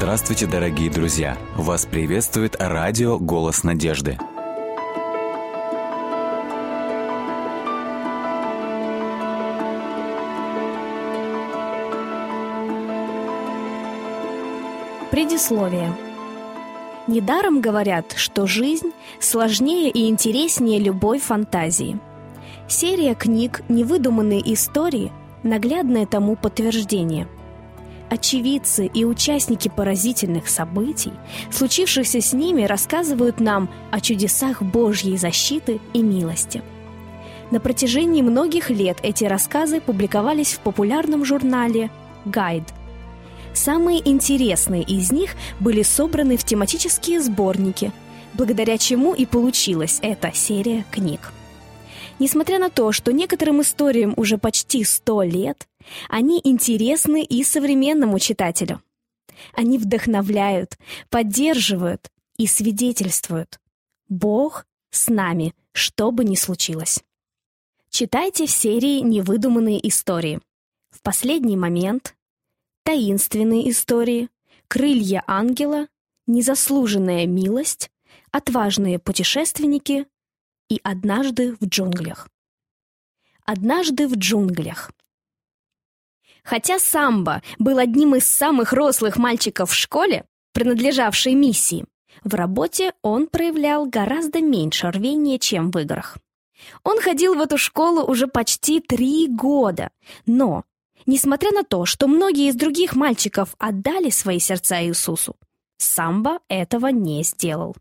Здравствуйте, дорогие друзья! Вас приветствует радио «Голос Надежды». Предисловие. Недаром говорят, что жизнь сложнее и интереснее любой фантазии. Серия книг «Невыдуманные истории» – наглядное тому подтверждение. Очевидцы и участники поразительных событий, случившихся с ними, рассказывают нам о чудесах Божьей защиты и милости. На протяжении многих лет эти рассказы публиковались в популярном журнале «Guide». Самые интересные из них были собраны в тематические сборники, благодаря чему и получилась эта серия книг. Несмотря на то, что некоторым историям уже почти 100 лет, они интересны и современному читателю. Они вдохновляют, поддерживают и свидетельствуют: Бог с нами, что бы ни случилось. Читайте в серии «Невыдуманные истории». «В последний момент», «Таинственные истории», «Крылья ангела», «Незаслуженная милость», «Отважные путешественники» и «Однажды в джунглях». «Однажды в джунглях». Хотя Самбо был одним из самых рослых мальчиков в школе, принадлежавшей миссии, в работе он проявлял гораздо меньше рвения, чем в играх. Он ходил в эту школу уже почти 3 года, но... Несмотря на то, что многие из других мальчиков отдали свои сердца Иисусу, Самбо этого не сделал.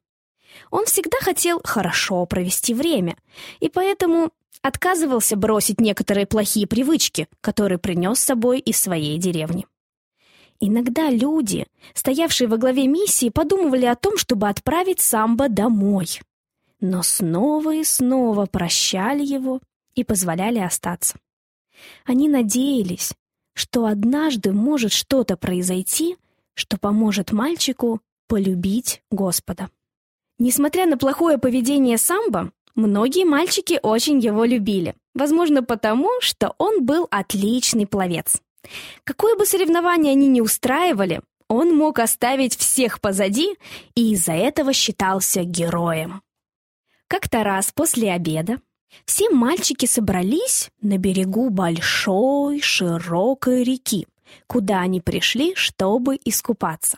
Он всегда хотел хорошо провести время, и поэтому отказывался бросить некоторые плохие привычки, которые принес с собой из своей деревни. Иногда люди, стоявшие во главе миссии, подумывали о том, чтобы отправить Самбо домой, но снова и снова прощали его и позволяли остаться. Они надеялись, что однажды может что-то произойти, что поможет мальчику полюбить Господа. Несмотря на плохое поведение Самбо, многие мальчики очень его любили. Возможно, потому, что он был отличный пловец. Какое бы соревнование они ни устраивали, он мог оставить всех позади и из-за этого считался героем. Как-то раз после обеда все мальчики собрались на берегу большой, широкой реки, куда они пришли, чтобы искупаться.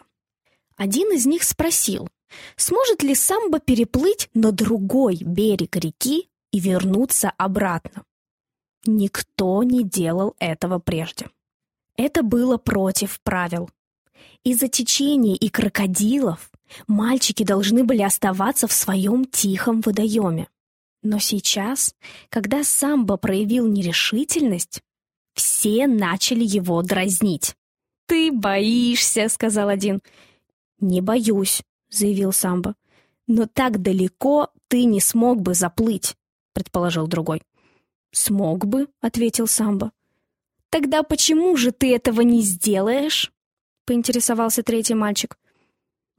Один из них спросил, сможет ли Самбо переплыть на другой берег реки и вернуться обратно. Никто не делал этого прежде. Это было против правил. Из-за течения и крокодилов мальчики должны были оставаться в своем тихом водоеме. Но сейчас, когда Самбо проявил нерешительность, все начали его дразнить. «Ты боишься», — сказал один. «Не боюсь», — заявил Самбо. «Но так далеко ты не смог бы заплыть», — предположил другой. «Смог бы», — ответил Самбо. «Тогда почему же ты этого не сделаешь?» — поинтересовался третий мальчик.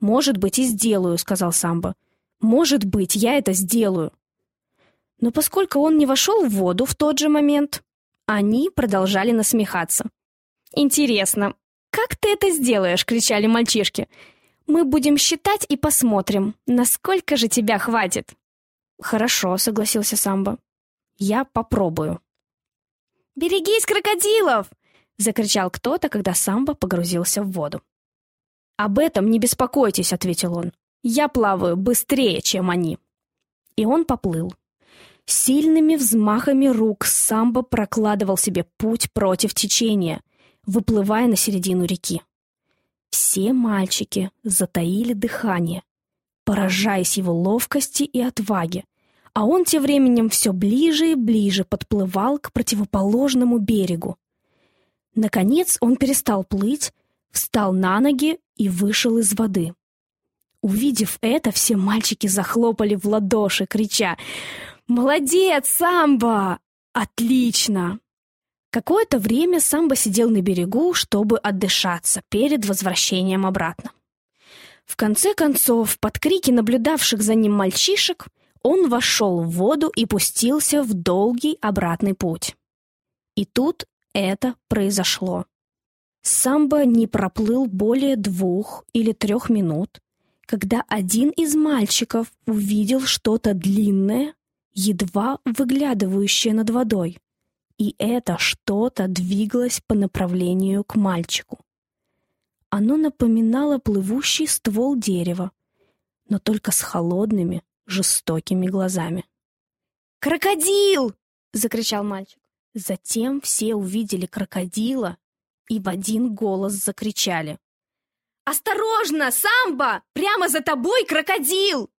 «Может быть, и сделаю», — сказал Самбо. «Может быть, я это сделаю». Но поскольку он не вошел в воду в тот же момент, они продолжали насмехаться. «Интересно, как ты это сделаешь?» — кричали мальчишки. «Мы будем считать и посмотрим, насколько же тебя хватит». «Хорошо», — согласился Самбо. «Я попробую». «Берегись крокодилов!» — закричал кто-то, когда Самбо погрузился в воду. «Об этом не беспокойтесь», — ответил он. «Я плаваю быстрее, чем они». И он поплыл. Сильными взмахами рук Самбо прокладывал себе путь против течения, выплывая на середину реки. Все мальчики затаили дыхание, поражаясь его ловкости и отваге, а он тем временем все ближе и ближе подплывал к противоположному берегу. Наконец он перестал плыть, встал на ноги и вышел из воды. Увидев это, все мальчики захлопали в ладоши, крича: «Молодец, Самбо! Отлично!» Какое-то время Самбо сидел на берегу, чтобы отдышаться перед возвращением обратно. В конце концов, под крики наблюдавших за ним мальчишек, он вошел в воду и пустился в долгий обратный путь. И тут это произошло. Самбо не проплыл более 2 или 3 минут, когда один из мальчиков увидел что-то длинное, едва выглядывающее над водой, и это что-то двигалось по направлению к мальчику. Оно напоминало плывущий ствол дерева, но только с холодными, жестокими глазами. «Крокодил!» — закричал мальчик. Затем все увидели крокодила и в один голос закричали: «Осторожно, Самбо! Прямо за тобой крокодил!»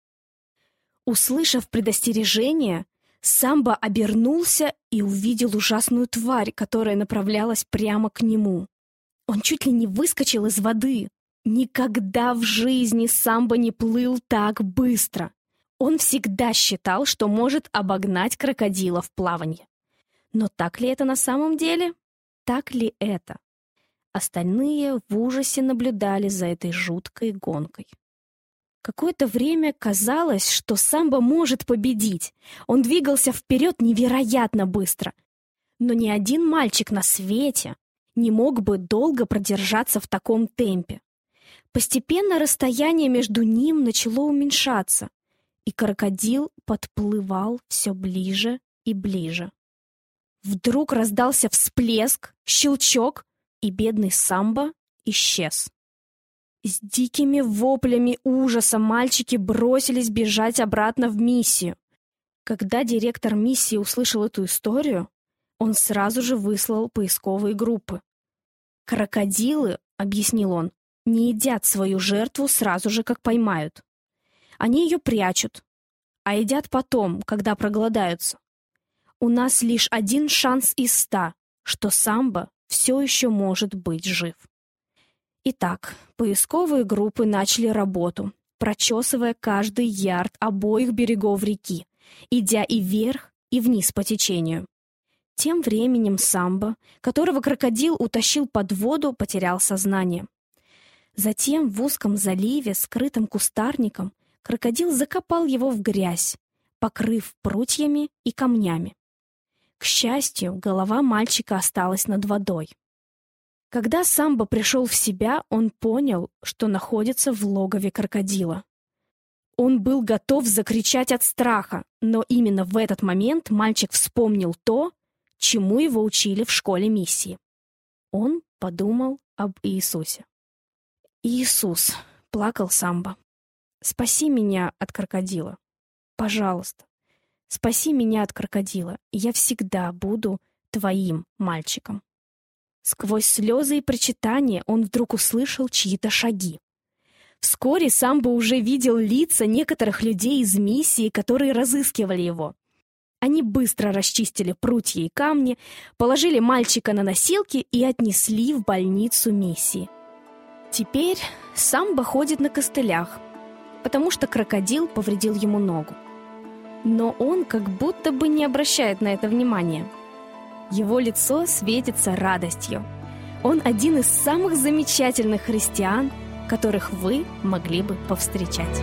Услышав предостережение, Самбо обернулся и увидел ужасную тварь, которая направлялась прямо к нему. Он чуть ли не выскочил из воды. Никогда в жизни Самбо не плыл так быстро. Он всегда считал, что может обогнать крокодила в плавании. Но так ли это на самом деле? Так ли это? Остальные в ужасе наблюдали за этой жуткой гонкой. Какое-то время казалось, что Самбо может победить. Он двигался вперед невероятно быстро. Но ни один мальчик на свете не мог бы долго продержаться в таком темпе. Постепенно расстояние между ним начало уменьшаться, и крокодил подплывал все ближе и ближе. Вдруг раздался всплеск, щелчок, и бедный Самбо исчез. С дикими воплями ужаса мальчики бросились бежать обратно в миссию. Когда директор миссии услышал эту историю, он сразу же выслал поисковые группы. «Крокодилы, — объяснил он, — не едят свою жертву сразу же, как поймают. Они ее прячут, а едят потом, когда проголодаются. У нас лишь 1 шанс из 100, что Самбо все еще может быть жив». Итак, поисковые группы начали работу, прочесывая каждый ярд обоих берегов реки, идя и вверх, и вниз по течению. Тем временем Самбо, которого крокодил утащил под воду, потерял сознание. Затем в узком заливе, скрытым кустарником, крокодил закопал его в грязь, покрыв прутьями и камнями. К счастью, голова мальчика осталась над водой. Когда Самбо пришел в себя, он понял, что находится в логове крокодила. Он был готов закричать от страха, но именно в этот момент мальчик вспомнил то, чему его учили в школе миссии. Он подумал об Иисусе. «Иисус», — плакал Самбо, — «спаси меня от крокодила. Пожалуйста. Спаси меня от крокодила, и я всегда буду твоим мальчиком». Сквозь слезы и причитания он вдруг услышал чьи-то шаги. Вскоре Самбо уже видел лица некоторых людей из миссии, которые разыскивали его. Они быстро расчистили прутья и камни, положили мальчика на носилки и отнесли в больницу миссии. Теперь Самбо ходит на костылях, потому что крокодил повредил ему ногу. Но он как будто бы не обращает на это внимания. Его лицо светится радостью. Он один из самых замечательных христиан, которых вы могли бы повстречать.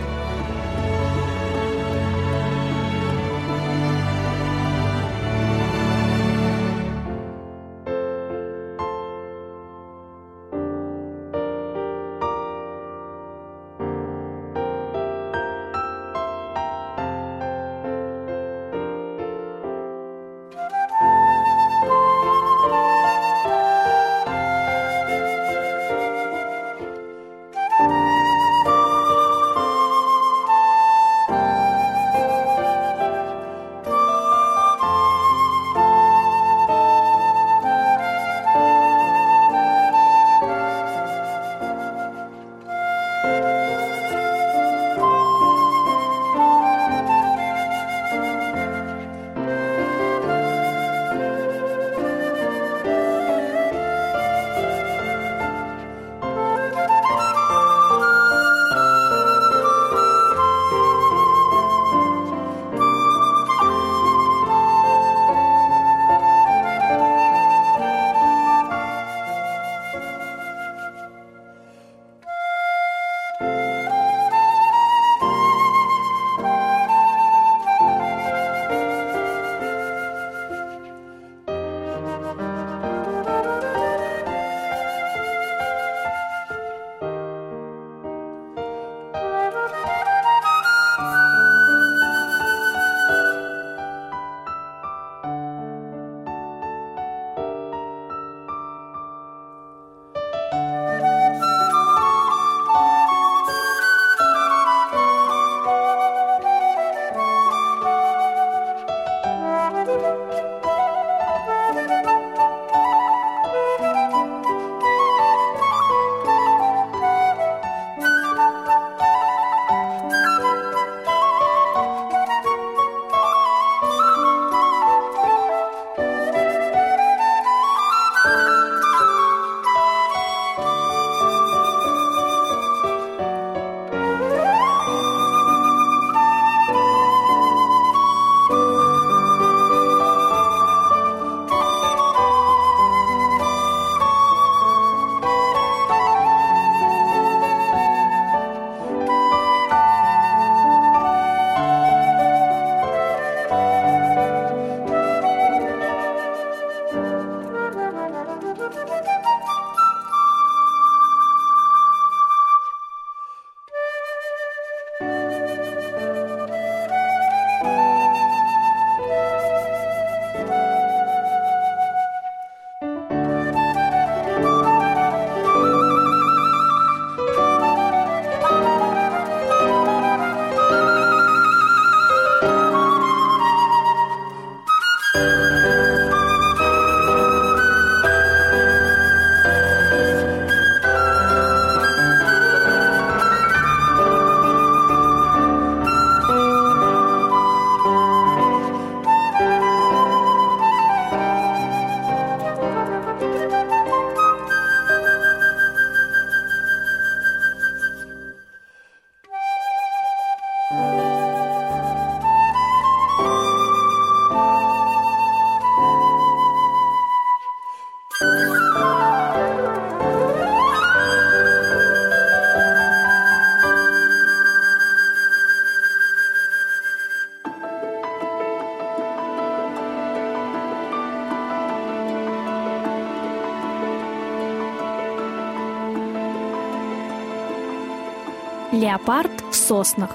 Леопард в соснах.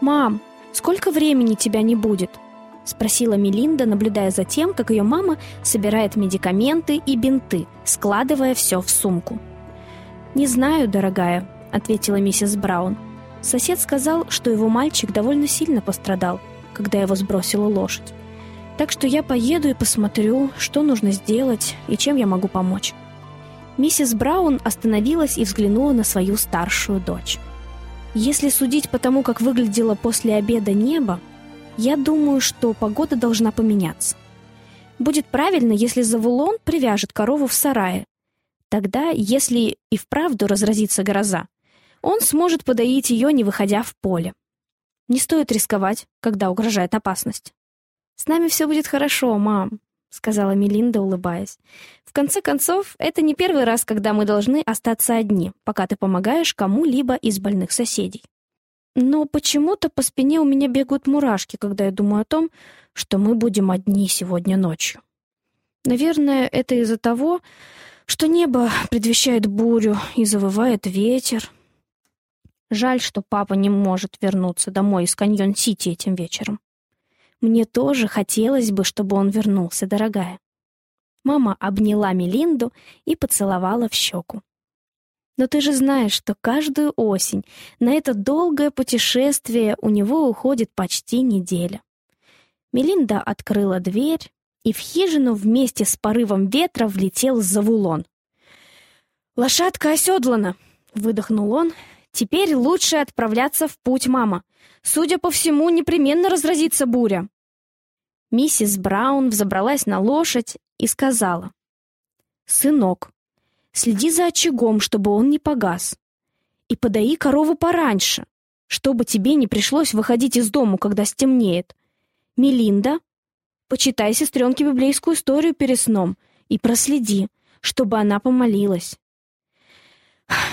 «Мам, сколько времени тебя не будет?» — спросила Мелинда, наблюдая за тем, как ее мама собирает медикаменты и бинты, складывая все в сумку. «Не знаю, дорогая», — ответила миссис Браун. «Сосед сказал, что его мальчик довольно сильно пострадал, когда его сбросила лошадь. Так что я поеду и посмотрю, что нужно сделать и чем я могу помочь». Миссис Браун остановилась и взглянула на свою старшую дочь. «Если судить по тому, как выглядело после обеда небо, я думаю, что погода должна поменяться. Будет правильно, если Завулон привяжет корову в сарае. Тогда, если и вправду разразится гроза, он сможет подоить ее, не выходя в поле. Не стоит рисковать, когда угрожает опасность». «С нами все будет хорошо, мам», — сказала Мелинда, улыбаясь. «В конце концов, это не первый раз, когда мы должны остаться одни, пока ты помогаешь кому-либо из больных соседей. Но почему-то по спине у меня бегут мурашки, когда я думаю о том, что мы будем одни сегодня ночью. Наверное, это из-за того, что небо предвещает бурю и завывает ветер. Жаль, что папа не может вернуться домой из Каньон-Сити этим вечером. Мне тоже хотелось бы, чтобы он вернулся, дорогая». Мама обняла Мелинду и поцеловала в щеку. «Но ты же знаешь, что каждую осень на это долгое путешествие у него уходит почти неделя». Мелинда открыла дверь, и в хижину вместе с порывом ветра влетел Завулон. «Лошадка оседлана!» — выдохнул он. «Теперь лучше отправляться в путь, мама. Судя по всему, непременно разразится буря». Миссис Браун взобралась на лошадь и сказала: «Сынок, следи за очагом, чтобы он не погас. И подои корову пораньше, чтобы тебе не пришлось выходить из дому, когда стемнеет. Мелинда, почитай сестренке библейскую историю перед сном и проследи, чтобы она помолилась.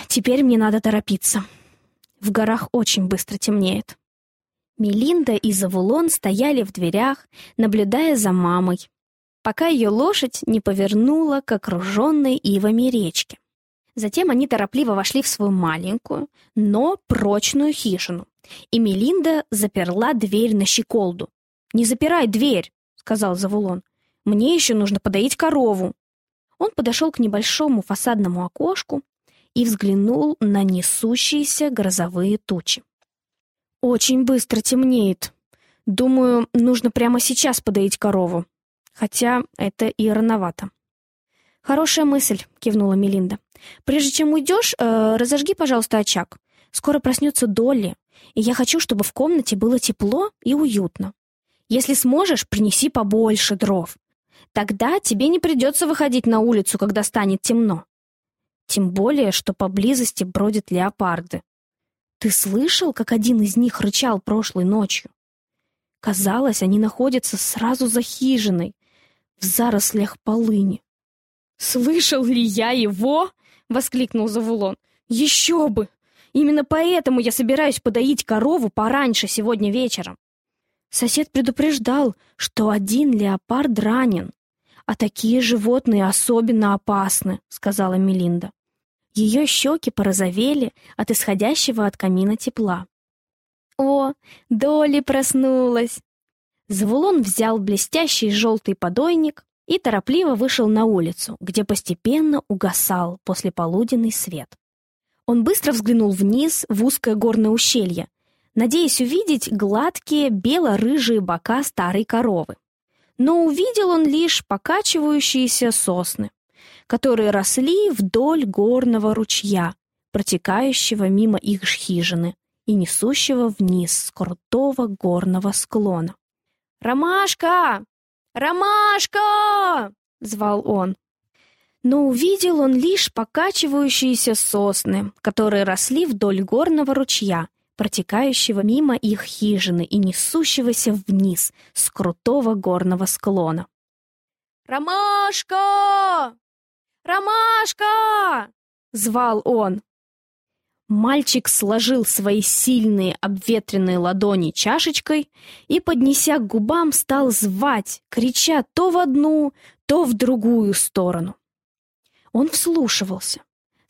Теперь мне надо торопиться. В горах очень быстро темнеет». Мелинда и Завулон стояли в дверях, наблюдая за мамой, пока ее лошадь не повернула к окруженной ивами речке. Затем они торопливо вошли в свою маленькую, но прочную хижину, и Мелинда заперла дверь на щеколду. «Не запирай дверь», — сказал Завулон. «Мне еще нужно подоить корову». Он подошел к небольшому фасадному окошку и взглянул на несущиеся грозовые тучи. «Очень быстро темнеет. Думаю, нужно прямо сейчас подоить корову. Хотя это и рановато». «Хорошая мысль», — кивнула Мелинда. «Прежде чем уйдешь, разожги, пожалуйста, очаг. Скоро проснется Долли, и я хочу, чтобы в комнате было тепло и уютно. Если сможешь, принеси побольше дров. Тогда тебе не придется выходить на улицу, когда станет темно. Тем более, что поблизости бродят леопарды. Ты слышал, как один из них рычал прошлой ночью? Казалось, они находятся сразу за хижиной, в зарослях полыни». «Слышал ли я его?» — воскликнул Завулон. «Еще бы! Именно поэтому я собираюсь подоить корову пораньше сегодня вечером». Сосед предупреждал, что один леопард ранен. «А такие животные особенно опасны», — сказала Мелинда. Ее щеки порозовели от исходящего от камина тепла. «О, Долли проснулась!» Завулон взял блестящий желтый подойник и торопливо вышел на улицу, где постепенно угасал послеполуденный свет. Он быстро взглянул вниз в узкое горное ущелье, надеясь увидеть гладкие бело-рыжие бока старой коровы. Но увидел он лишь покачивающиеся сосны, которые росли вдоль горного ручья, протекающего мимо их хижины и несущего вниз с крутого горного склона. «Ромашка! Ромашка!» — звал он. Но увидел он лишь покачивающиеся сосны, которые росли вдоль горного ручья, протекающего мимо их хижины и несущегося вниз с крутого горного склона. «Ромашка! Ромашка!» — звал он. Мальчик сложил свои сильные обветренные ладони чашечкой и, поднеся к губам, стал звать, крича то в одну, то в другую сторону. Он вслушивался.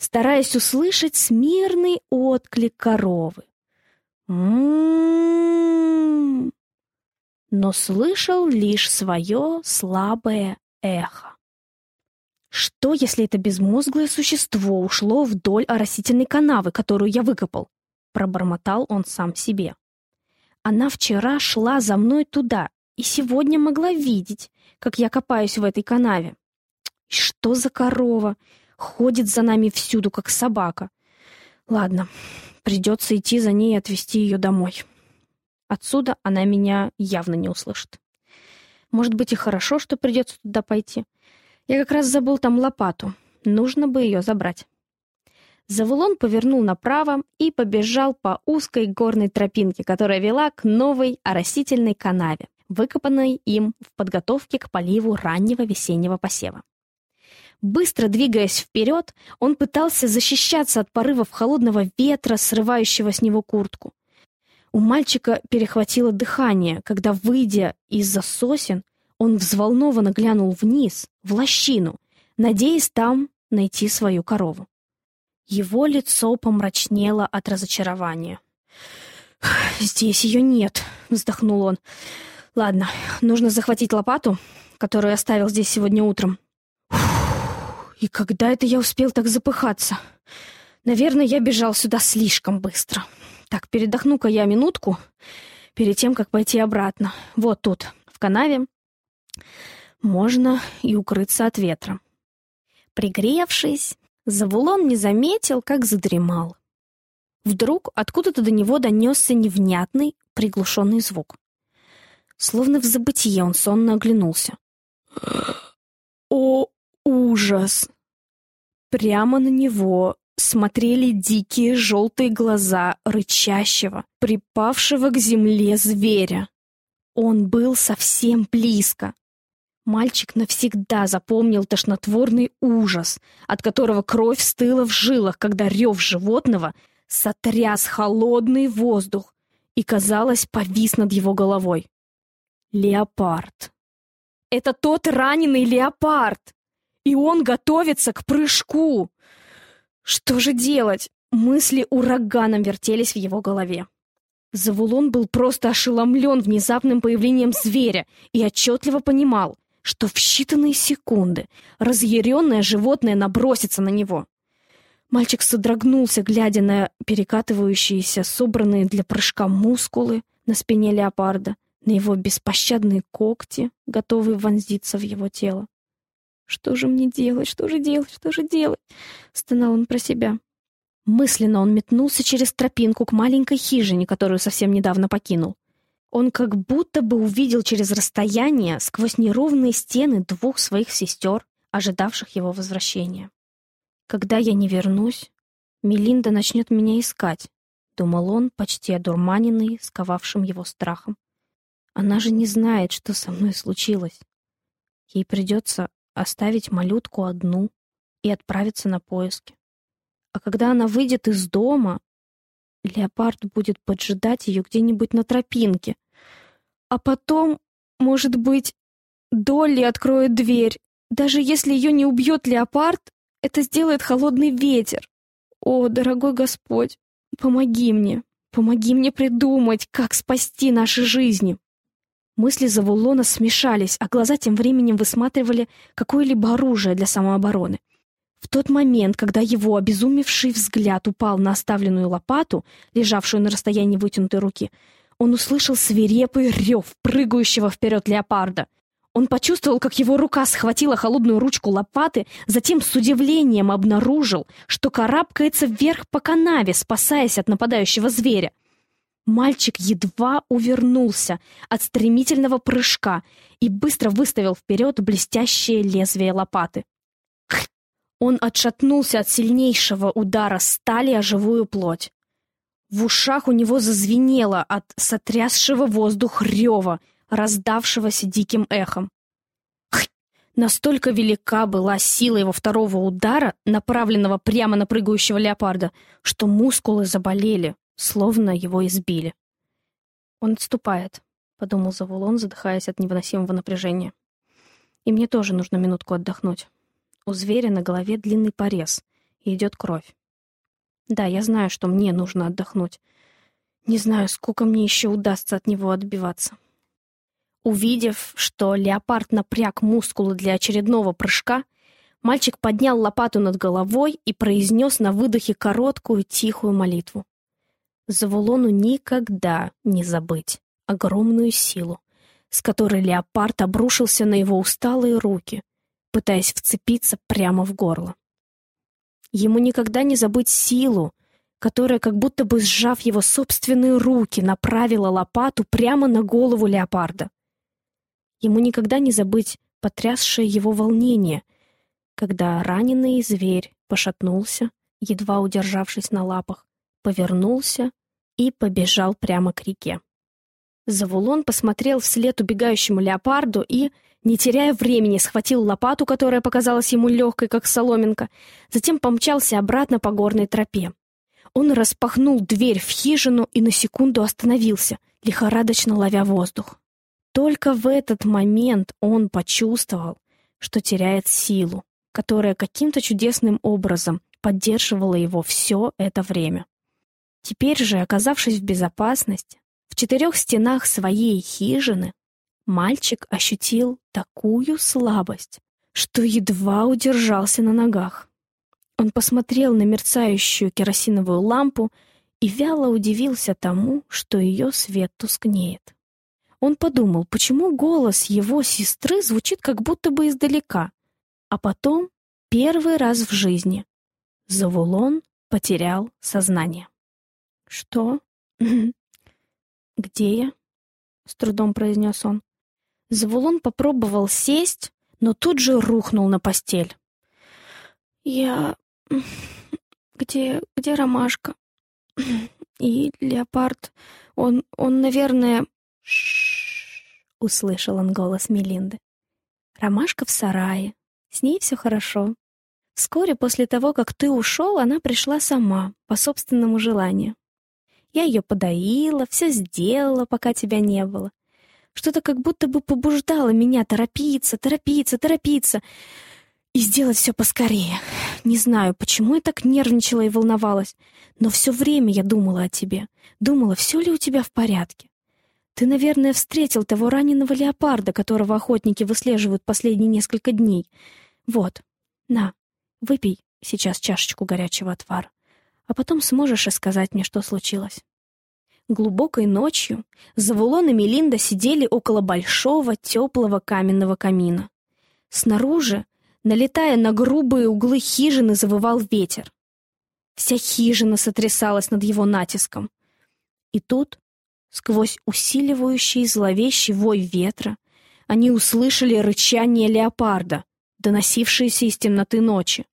стараясь услышать смирный отклик коровы. «М-м-м-м!» Но слышал лишь свое слабое эхо. Что, если это безмозглое существо ушло вдоль оросительной канавы, которую я выкопал? Пробормотал он сам себе. Она вчера шла за мной туда и сегодня могла видеть, как я копаюсь в этой канаве. И что за корова? Ходит за нами всюду, как собака. Ладно, придется идти за ней и отвезти ее домой. Отсюда она меня явно не услышит. Может быть, и хорошо, что придется туда пойти. Я как раз забыл там лопату. Нужно бы ее забрать. Завулон повернул направо и побежал по узкой горной тропинке, которая вела к новой оросительной канаве, выкопанной им в подготовке к поливу раннего весеннего посева. Быстро двигаясь вперед, он пытался защищаться от порывов холодного ветра, срывающего с него куртку. У мальчика перехватило дыхание, когда, выйдя из-за сосен, он взволнованно глянул вниз, в лощину, надеясь там найти свою корову. Его лицо помрачнело от разочарования. «Здесь ее нет», — вздохнул он. «Ладно, нужно захватить лопату, которую оставил здесь сегодня утром. И когда это я успел так запыхаться? Наверное, я бежал сюда слишком быстро. Так, передохну-ка я минутку перед тем, как пойти обратно. Вот тут, в канаве». Можно и укрыться от ветра. Пригревшись, Завулон не заметил, как задремал. Вдруг откуда-то до него донесся невнятный, приглушенный звук. Словно в забытье он сонно оглянулся. О, ужас! Прямо на него смотрели дикие желтые глаза рычащего, припавшего к земле зверя. Он был совсем близко. Мальчик навсегда запомнил тошнотворный ужас, от которого кровь стыла в жилах, когда рев животного сотряс холодный воздух и, казалось, повис над его головой. Леопард. Это тот раненый леопард! И он готовится к прыжку! Что же делать? Мысли ураганом вертелись в его голове. Завулон был просто ошеломлен внезапным появлением зверя и отчетливо понимал, что в считанные секунды разъяренное животное набросится на него. Мальчик содрогнулся, глядя на перекатывающиеся, собранные для прыжка мускулы на спине леопарда, на его беспощадные когти, готовые вонзиться в его тело. «Что же мне делать? Что же делать? Что же делать?» — стонал он про себя. Мысленно он метнулся через тропинку к маленькой хижине, которую совсем недавно покинул. Он как будто бы увидел через расстояние сквозь неровные стены двух своих сестер, ожидавших его возвращения. «Когда я не вернусь, Мелинда начнет меня искать», — думал он, почти одурманенный, сковавшим его страхом. «Она же не знает, что со мной случилось. Ей придется оставить малютку одну и отправиться на поиски. А когда она выйдет из дома, леопард будет поджидать ее где-нибудь на тропинке. А потом, может быть, Долли откроет дверь. Даже если ее не убьет леопард, это сделает холодный ветер. О, дорогой Господь, помоги мне придумать, как спасти наши жизни». Мысли Завулона смешались, а глаза тем временем высматривали какое-либо оружие для самообороны. В тот момент, когда его обезумевший взгляд упал на оставленную лопату, лежавшую на расстоянии вытянутой руки, он услышал свирепый рев прыгающего вперед леопарда. Он почувствовал, как его рука схватила холодную ручку лопаты, затем с удивлением обнаружил, что карабкается вверх по канаве, спасаясь от нападающего зверя. Мальчик едва увернулся от стремительного прыжка и быстро выставил вперед блестящее лезвие лопаты. Он отшатнулся от сильнейшего удара стали о живую плоть. В ушах у него зазвенело от сотрясшего воздух рева, раздавшегося диким эхом. Настолько велика была сила его второго удара, направленного прямо на прыгающего леопарда, что мускулы заболели, словно его избили. «Он отступает», — подумал Завулон, задыхаясь от невыносимого напряжения. «И мне тоже нужно минутку отдохнуть». У зверя на голове длинный порез, и идет кровь. Да, я знаю, что мне нужно отдохнуть. Не знаю, сколько мне еще удастся от него отбиваться. Увидев, что леопард напряг мускулы для очередного прыжка, мальчик поднял лопату над головой и произнес на выдохе короткую тихую молитву. Завулону никогда не забыть огромную силу, с которой леопард обрушился на его усталые руки, пытаясь вцепиться прямо в горло. Ему никогда не забыть силу, которая, как будто бы сжав его собственные руки, направила лопату прямо на голову леопарда. Ему никогда не забыть потрясшее его волнение, когда раненый зверь пошатнулся, едва удержавшись на лапах, повернулся и побежал прямо к реке. Завулон посмотрел вслед убегающему леопарду и, не теряя времени, схватил лопату, которая показалась ему легкой, как соломинка, затем помчался обратно по горной тропе. Он распахнул дверь в хижину и на секунду остановился, лихорадочно ловя воздух. Только в этот момент он почувствовал, что теряет силу, которая каким-то чудесным образом поддерживала его все это время. Теперь же, оказавшись в безопасности, в 4 стенах своей хижины мальчик ощутил такую слабость, что едва удержался на ногах. Он посмотрел на мерцающую керосиновую лампу и вяло удивился тому, что ее свет тускнеет. Он подумал, почему голос его сестры звучит как будто бы издалека, а потом, первый раз в жизни, Завулон потерял сознание. «Что? Где я?» — с трудом произнес он. Завулон попробовал сесть, но тут же рухнул на постель. «Я... Где Ромашка? И леопард... Он наверное...» «Ш-ш-ш!» — услышал он голос Мелинды. «Ромашка в сарае. С ней все хорошо. Вскоре после того, как ты ушел, она пришла сама, по собственному желанию. Я ее подоила, все сделала, пока тебя не было. Что-то как будто бы побуждало меня торопиться и сделать все поскорее. Не знаю, почему я так нервничала и волновалась, но все время я думала о тебе. Думала, все ли у тебя в порядке. Ты, наверное, встретил того раненого леопарда, которого охотники выслеживают последние несколько дней. Вот, на, выпей сейчас чашечку горячего отвара, а потом сможешь рассказать мне, что случилось». Глубокой ночью Завулон и Мелинда сидели около большого теплого каменного камина. Снаружи, налетая на грубые углы хижины, завывал ветер. Вся хижина сотрясалась над его натиском. И тут, сквозь усиливающий зловещий вой ветра, они услышали рычание леопарда, доносившееся из темноты ночи.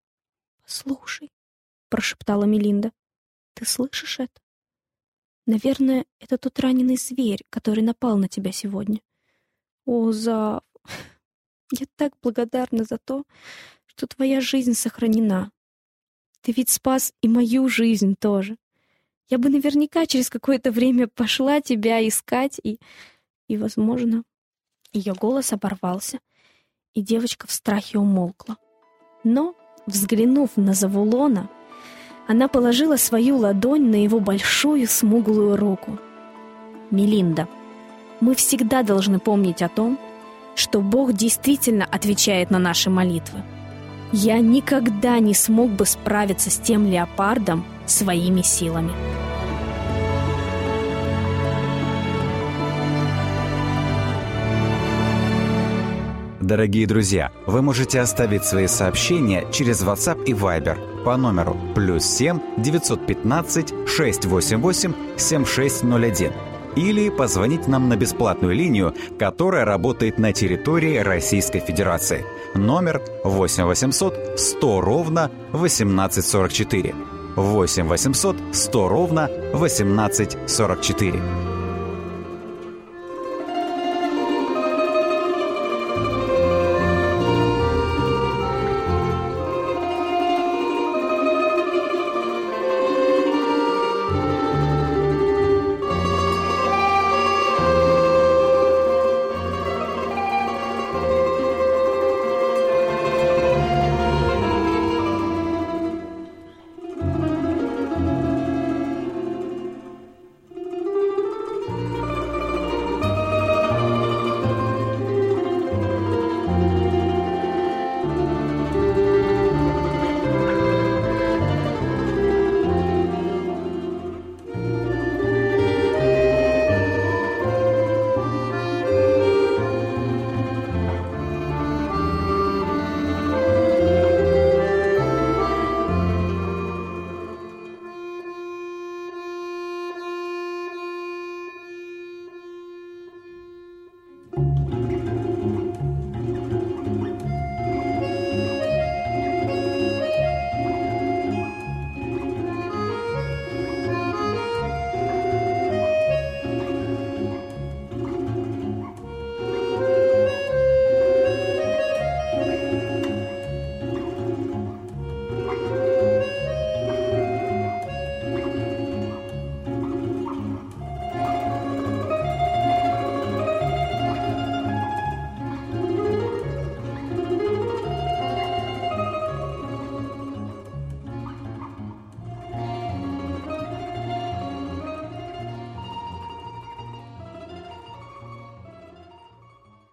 «Послушай», — прошептала Мелинда. «Ты слышишь это? Наверное, это тот раненый зверь, который напал на тебя сегодня. О, Зав, я так благодарна за то, что твоя жизнь сохранена. Ты ведь спас и мою жизнь тоже. Я бы наверняка через какое-то время пошла тебя искать и возможно...» Ее голос оборвался, и девочка в страхе умолкла. Но, взглянув на Завулона, она положила свою ладонь на его большую смуглую руку. «Мелинда, мы всегда должны помнить о том, что Бог действительно отвечает на наши молитвы. Я никогда не смог бы справиться с тем леопардом своими силами». Дорогие друзья, вы можете оставить свои сообщения через WhatsApp и Viber по номеру +7 915 688 7601 или позвонить нам на бесплатную линию, которая работает на территории Российской Федерации. Номер 8 800 100 ровно 1844. 8 800 100 ровно 1844.